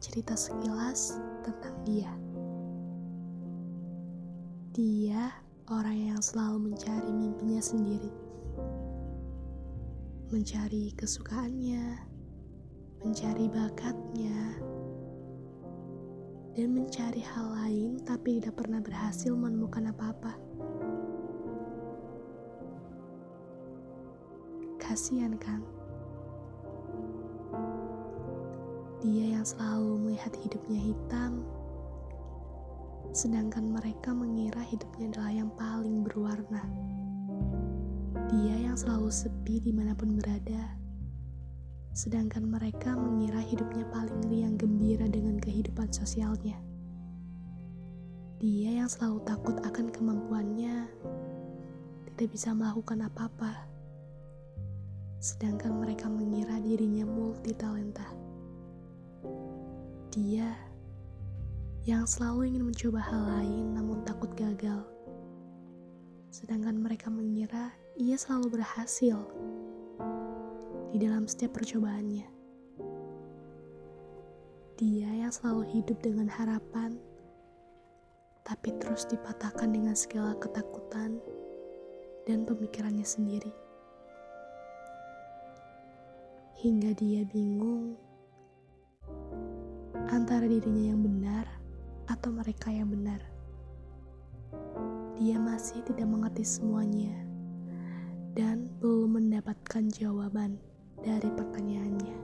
cerita sekilas tentang dia. Dia orang yang selalu mencari mimpinya sendiri, mencari kesukaannya, mencari bakatnya, dan mencari hal lain, tapi tidak pernah berhasil menemukan apa-apa. Kasihan kan? Dia yang selalu melihat hidupnya hitam, sedangkan mereka mengira hidupnya adalah yang paling berwarna. Dia yang selalu sepi dimanapun berada, sedangkan mereka mengira hidupnya paling riang gembira dengan kehidupan sosialnya. Dia yang selalu takut akan kemampuannya, tidak bisa melakukan apa-apa, sedangkan mereka mengira dirinya multitalenta. Dia yang selalu ingin mencoba hal lain namun takut gagal, sedangkan mereka mengira ia selalu berhasil di dalam setiap percobaannya. Dia yang selalu hidup dengan harapan, tapi terus dipatahkan dengan segala ketakutan dan pemikirannya sendiri, hingga dia bingung antara dirinya yang benar atau mereka yang benar. Dia masih tidak mengerti semuanya dan belum mendapatkan jawaban dari pertanyaannya.